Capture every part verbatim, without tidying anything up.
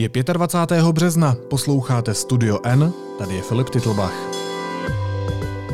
Je dvacátého pátého března, posloucháte Studio N, tady je Filip Titlbach.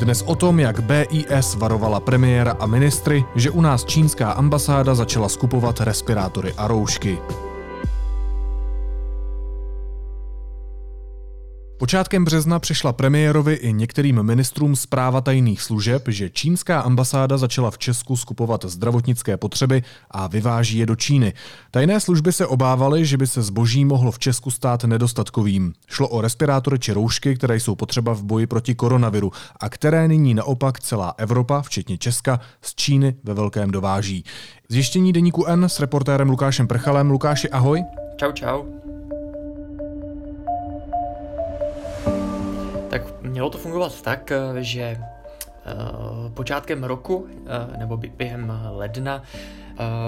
Dnes o tom, jak B I S varovala premiéra a ministry, že u nás čínská ambasáda začala skupovat respirátory a roušky. Počátkem března přišla premiérovi i některým ministrům zpráva tajných služeb, že čínská ambasáda začala v Česku skupovat zdravotnické potřeby a vyváží je do Číny. Tajné služby se obávaly, že by se zboží mohlo v Česku stát nedostatkovým. Šlo o respirátory či roušky, které jsou potřeba v boji proti koronaviru a které nyní naopak celá Evropa, včetně Česka, z Číny ve velkém dováží. Zjištění deníku N s reportérem Lukášem Prchalem. Lukáši, ahoj. Čau, čau. Tak mělo to fungovat tak, že počátkem roku, nebo během ledna,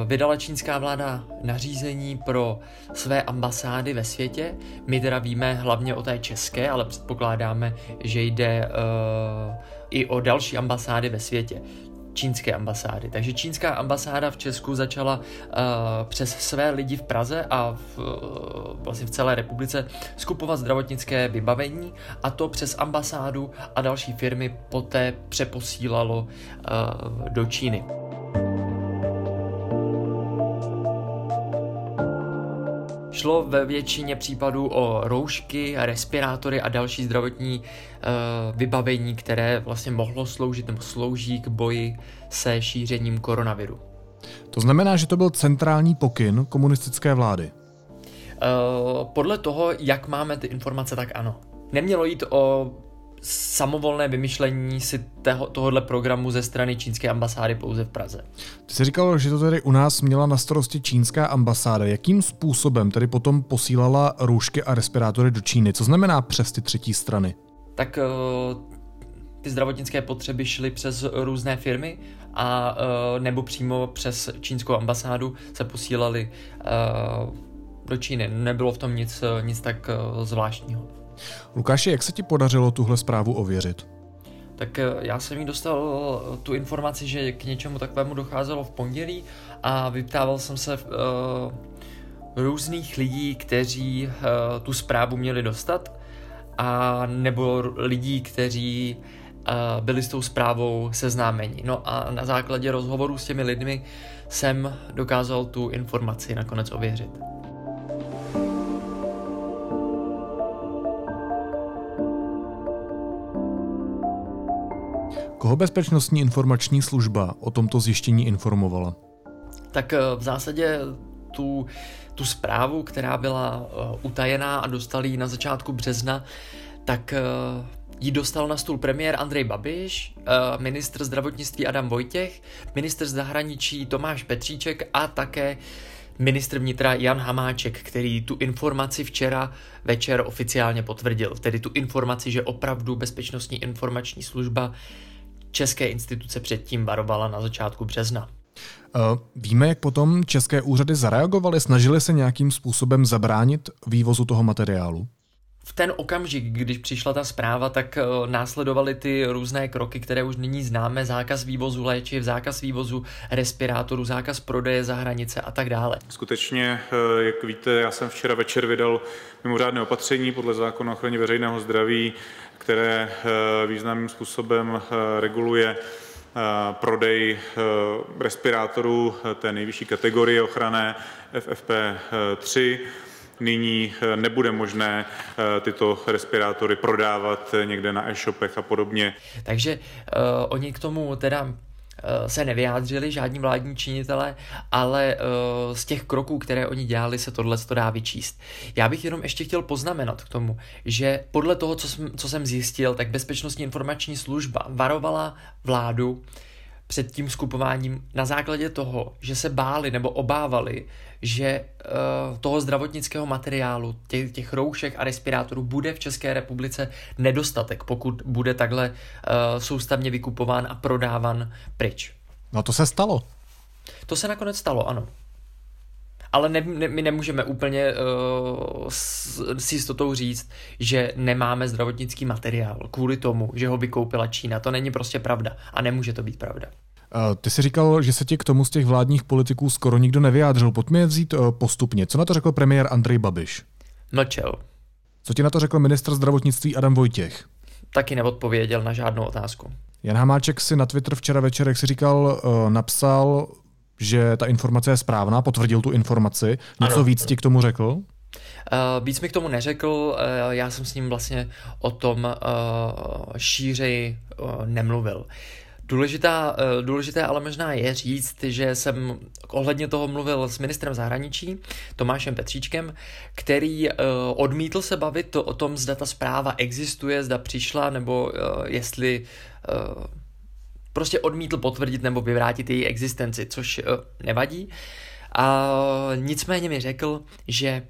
vydala čínská vláda nařízení pro své ambasády ve světě. My teda víme hlavně o té české, ale předpokládáme, že jde i o další ambasády ve světě. Čínské ambasády. Takže čínská ambasáda v Česku začala uh, přes své lidi v Praze a v, uh, vlastně v celé republice skupovat zdravotnické vybavení, a to přes ambasádu a další firmy poté přeposílalo uh, do Číny. Šlo ve většině případů o roušky, respirátory a další zdravotní uh, vybavení, které vlastně mohlo sloužit nebo slouží k boji se šířením koronaviru. To znamená, že to byl centrální pokyn komunistické vlády? Uh, podle toho, jak máme ty informace, tak ano. Nemělo jít o samovolné vymyšlení si toho, tohohle programu ze strany čínské ambasády pouze v Praze. Ty jsi říkal, že to tady u nás měla na starosti čínská ambasáda. Jakým způsobem tedy potom posílala roušky a respirátory do Číny? Co znamená přes ty třetí strany? Tak ty zdravotnické potřeby šly přes různé firmy a nebo přímo přes čínskou ambasádu se posílaly do Číny. Nebylo v tom nic, nic tak zvláštního. Lukáši, jak se ti podařilo tuhle zprávu ověřit? Tak já jsem jí dostal tu informaci, že k něčemu takovému docházelo v pondělí, a vyptával jsem se uh, různých lidí, kteří uh, tu zprávu měli dostat, a nebo lidí, kteří uh, byli s tou zprávou seznámeni. No a na základě rozhovoru s těmi lidmi jsem dokázal tu informaci nakonec ověřit. Koho Bezpečnostní informační služba o tomto zjištění informovala? Tak v zásadě tu, tu zprávu, která byla utajená a dostali ji na začátku března, tak ji dostal na stůl premiér Andrej Babiš, ministr zdravotnictví Adam Vojtěch, ministr zahraničí Tomáš Petříček a také ministr vnitra Jan Hamáček, který tu informaci včera večer oficiálně potvrdil. Tedy tu informaci, že opravdu Bezpečnostní informační služba české instituce předtím varovala na začátku března. Uh, víme, jak potom české úřady zareagovaly, snažily se nějakým způsobem zabránit vývozu toho materiálu? V ten okamžik, když přišla ta zpráva, tak uh, následovaly ty různé kroky, které už nyní známe, zákaz vývozu léčiv, zákaz vývozu respirátorů, zákaz prodeje za hranice a tak dále. Skutečně, jak víte, já jsem včera večer vydal mimořádné opatření podle zákona o ochraně veřejného zdraví, které významným způsobem reguluje prodej respirátorů té nejvyšší kategorie ochranné F F P tři. Nyní nebude možné tyto respirátory prodávat někde na e-shopech a podobně. Takže uh, oni k tomu teda uh, se nevyjádřili, žádní vládní činitelé, ale uh, z těch kroků, které oni dělali, se tohle dá vyčíst. Já bych jenom ještě chtěl poznamenat k tomu, že podle toho, co jsem, co jsem zjistil, tak Bezpečnostní informační služba varovala vládu před tím skupováním na základě toho, že se báli nebo obávali, že uh, toho zdravotnického materiálu, těch, těch roušek a respirátorů bude v České republice nedostatek, pokud bude takhle uh, soustavně vykupován a prodávan pryč. No to se stalo. To se nakonec stalo, ano. Ale ne, ne, my nemůžeme úplně uh, s, s jistotou říct, že nemáme zdravotnický materiál kvůli tomu, že ho vykoupila Čína. To není prostě pravda a nemůže to být pravda. Uh, ty jsi říkal, že se ti k tomu z těch vládních politiků skoro nikdo nevyjádřil. Pojďme je vzít uh, postupně. Co na to řekl premiér Andrej Babiš? mlčel. Co ti na to řekl ministr zdravotnictví Adam Vojtěch? Taky neodpověděl na žádnou otázku. Jan Hamáček si na Twitter včera večer, jak si říkal, napsal, že ta informace je správná, potvrdil tu informaci. Něco ano. Víc ti k tomu řekl? Uh, víc mi k tomu neřekl, uh, já jsem s ním vlastně o tom uh, šířeji uh, nemluvil. Důležitá, důležité ale možná je říct, že jsem ohledně toho mluvil s ministrem zahraničí Tomášem Petříčkem, který odmítl se bavit o tom, zda ta zpráva existuje, zda přišla, nebo jestli prostě odmítl potvrdit nebo vyvrátit její existenci, což nevadí. A nicméně mi řekl, že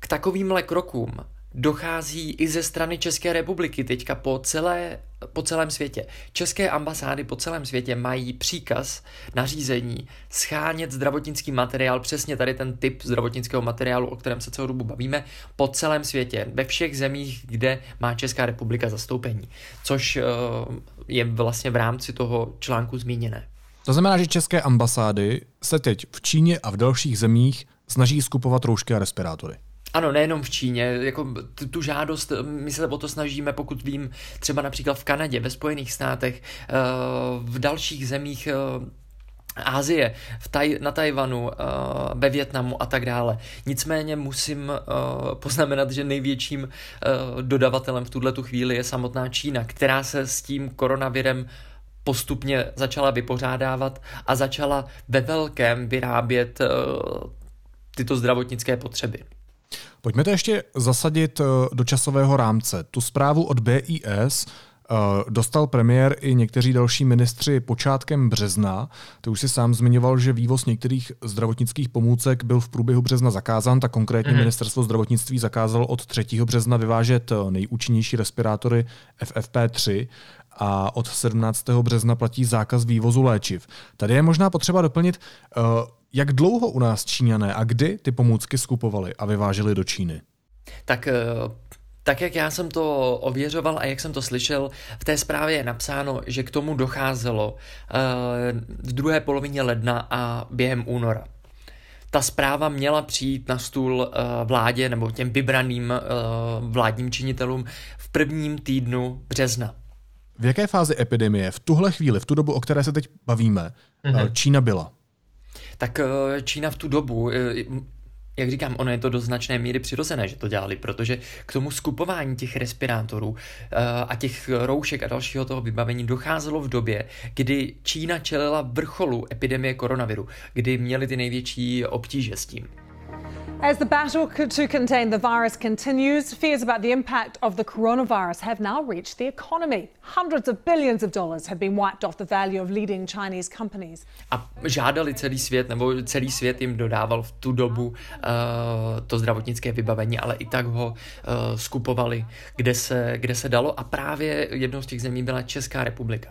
k takovýmhle krokům dochází i ze strany České republiky teďka po, celé, po celém světě. České ambasády po celém světě mají příkaz, nařízení shánět zdravotnický materiál, přesně tady ten typ zdravotnického materiálu, o kterém se celou dobu bavíme, po celém světě, ve všech zemích, kde má Česká republika zastoupení, což je vlastně v rámci toho článku zmíněné. To znamená, že české ambasády se teď v Číně a v dalších zemích snaží skupovat roušky a respirátory. Ano, nejenom v Číně, jako tu žádost, my se o to snažíme, pokud vím, třeba například v Kanadě, ve Spojených státech, v dalších zemích Asie, v taj, na Tajvanu, ve Vietnamu a tak dále. Nicméně musím poznamenat, že největším dodavatelem v tuhletu chvíli je samotná Čína, která se s tím koronavirem postupně začala vypořádávat a začala ve velkém vyrábět tyto zdravotnické potřeby. Pojďme to ještě zasadit do časového rámce. Tu zprávu od B I S dostal premiér i někteří další ministři počátkem března. Ty už si sám zmiňoval, že vývoz některých zdravotnických pomůcek byl v průběhu března zakázán, tak konkrétně mm-hmm. ministerstvo zdravotnictví zakázalo od třetího března vyvážet nejúčinnější respirátory F F P tři a od sedmnáctého března platí zákaz vývozu léčiv. Tady je možná potřeba doplnit, jak dlouho u nás Číňané a kdy ty pomůcky skupovali a vyváželi do Číny? Tak, tak jak já jsem to ověřoval a jak jsem to slyšel, v té zprávě je napsáno, že k tomu docházelo v druhé polovině ledna a během února. Ta zpráva měla přijít na stůl vládě nebo těm vybraným vládním činitelům v prvním týdnu března. V jaké fázi epidemie v tuhle chvíli, v tu dobu, o které se teď bavíme, mhm. Čína byla? Tak Čína v tu dobu, jak říkám, ono je to do značné míry přirozené, že to dělali, protože k tomu skupování těch respirátorů a těch roušek a dalšího toho vybavení docházelo v době, kdy Čína čelila vrcholu epidemie koronaviru, kdy měli ty největší obtíže s tím. As the battle to contain the virus continues, fears about the impact of the coronavirus have now reached the economy. Hundreds of billions of dollars have been wiped off the value of leading Chinese companies. A žádali celý svět, nebo celý svět jim dodával v tu dobu uh, to zdravotnické vybavení, ale i tak ho uh, skupovali, kde se, kde se dalo. A právě jednou z těch zemí byla Česká republika.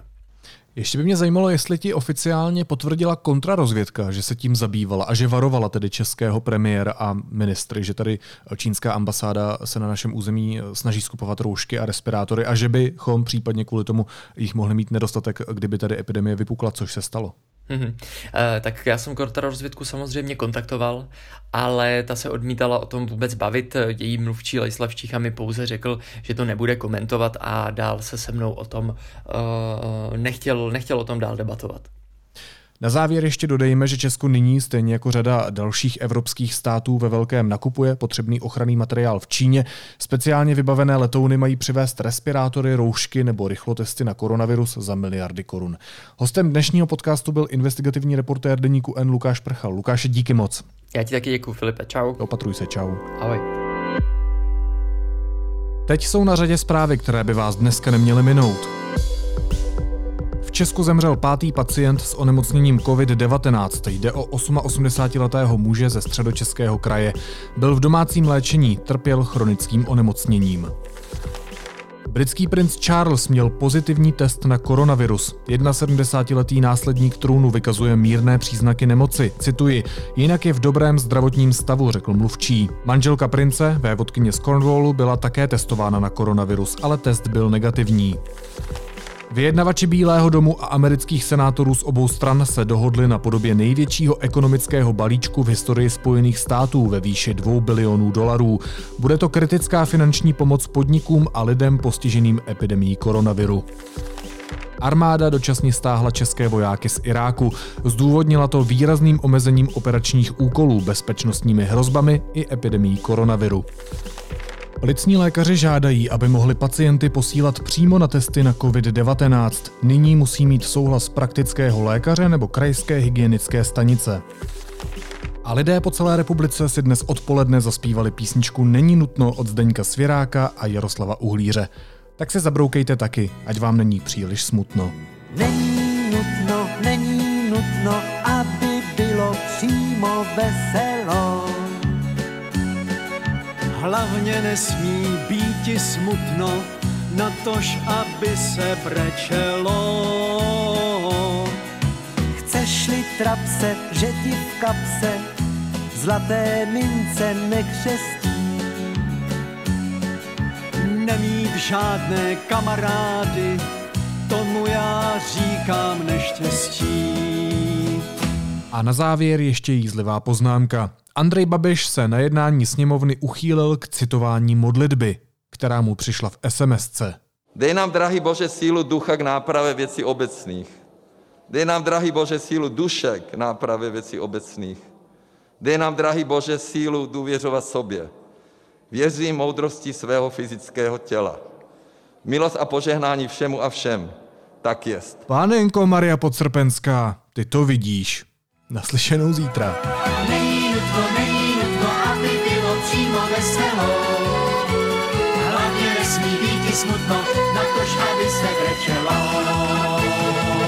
Ještě by mě zajímalo, jestli ti oficiálně potvrdila kontrarozvědka, že se tím zabývala a že varovala tedy českého premiéra a ministry, že tady čínská ambasáda se na našem území snaží skupovat roušky a respirátory a že bychom případně kvůli tomu jich mohli mít nedostatek, kdyby tady epidemie vypukla, což se stalo. Mm-hmm. E, tak já jsem kontrarozvědku samozřejmě kontaktoval, ale ta se odmítala o tom vůbec bavit. Její mluvčí Lejslav Štícha mi pouze řekl, že to nebude komentovat a dál se se mnou o tom e, nechtěl, nechtěl o tom dál debatovat. Na závěr ještě dodejme, že Česko nyní, stejně jako řada dalších evropských států, ve velkém nakupuje potřebný ochranný materiál v Číně. Speciálně vybavené letouny mají přivést respirátory, roušky nebo rychlotesty na koronavirus za miliardy korun. Hostem dnešního podcastu byl investigativní reportér deníku N Lukáš Prchal. Lukáše, díky moc. Já ti taky děkuju, Filipe. Čau. Opatruj se, čau. Ahoj. Teď jsou na řadě zprávy, které by vás dneska neměly minout. V Česku zemřel pátý pacient s onemocněním covid devatenáct. Jde o osmaosmdesátiletého muže ze Středočeského kraje. Byl v domácím léčení, trpěl chronickým onemocněním. Britský princ Charles měl pozitivní test na koronavirus. sedmdesátijednoletý následník trůnu vykazuje mírné příznaky nemoci. Cituji, jinak je v dobrém zdravotním stavu, řekl mluvčí. Manželka prince, vévodkyně z Cornwallu, byla také testována na koronavirus, ale test byl negativní. Vyjednavači Bílého domu a amerických senátorů z obou stran se dohodli na podobě největšího ekonomického balíčku v historii Spojených států ve výši dvou bilionů dolarů. Bude to kritická finanční pomoc podnikům a lidem postiženým epidemií koronaviru. Armáda dočasně stáhla české vojáky z Iráku. Zdůvodnila to výrazným omezením operačních úkolů, bezpečnostními hrozbami i epidemií koronaviru. Plicní lékaři žádají, aby mohli pacienty posílat přímo na testy na covid devatenáct. Nyní musí mít souhlas praktického lékaře nebo krajské hygienické stanice. A lidé po celé republice si dnes odpoledne zaspívali písničku Není nutno od Zdeňka Svěráka a Jaroslava Uhlíře. Tak se zabroukejte taky, ať vám není příliš smutno. Není nutno, není nutno, aby bylo přímo veselo. Hlavně nesmí býti smutno, natož aby se brečelo. Chceš-li trapse, že ti v kapse zlaté mince nekřestí. Nemít žádné kamarády, tomu já říkám neštěstí. A na závěr ještě jízlivá poznámka. Andrej Babiš se na jednání sněmovny uchýlil k citování modlitby, která mu přišla v SMSce. Dej nám, drahý Bože, sílu ducha k nápravě věcí obecných. Dej nám, drahý Bože, sílu duše k nápravě věcí obecných. Dej nám, drahý Bože, sílu důvěřovat sobě. Věřím moudrosti svého fyzického těla. Milost a požehnání všemu a všem. Tak jest. Pánenko Maria Podsrpenská, ty to vidíš. Naslyšenou zítra. To není nutno, aby bylo přímo veselo. Hlavně nesmí být smutno, natož aby se brečelo.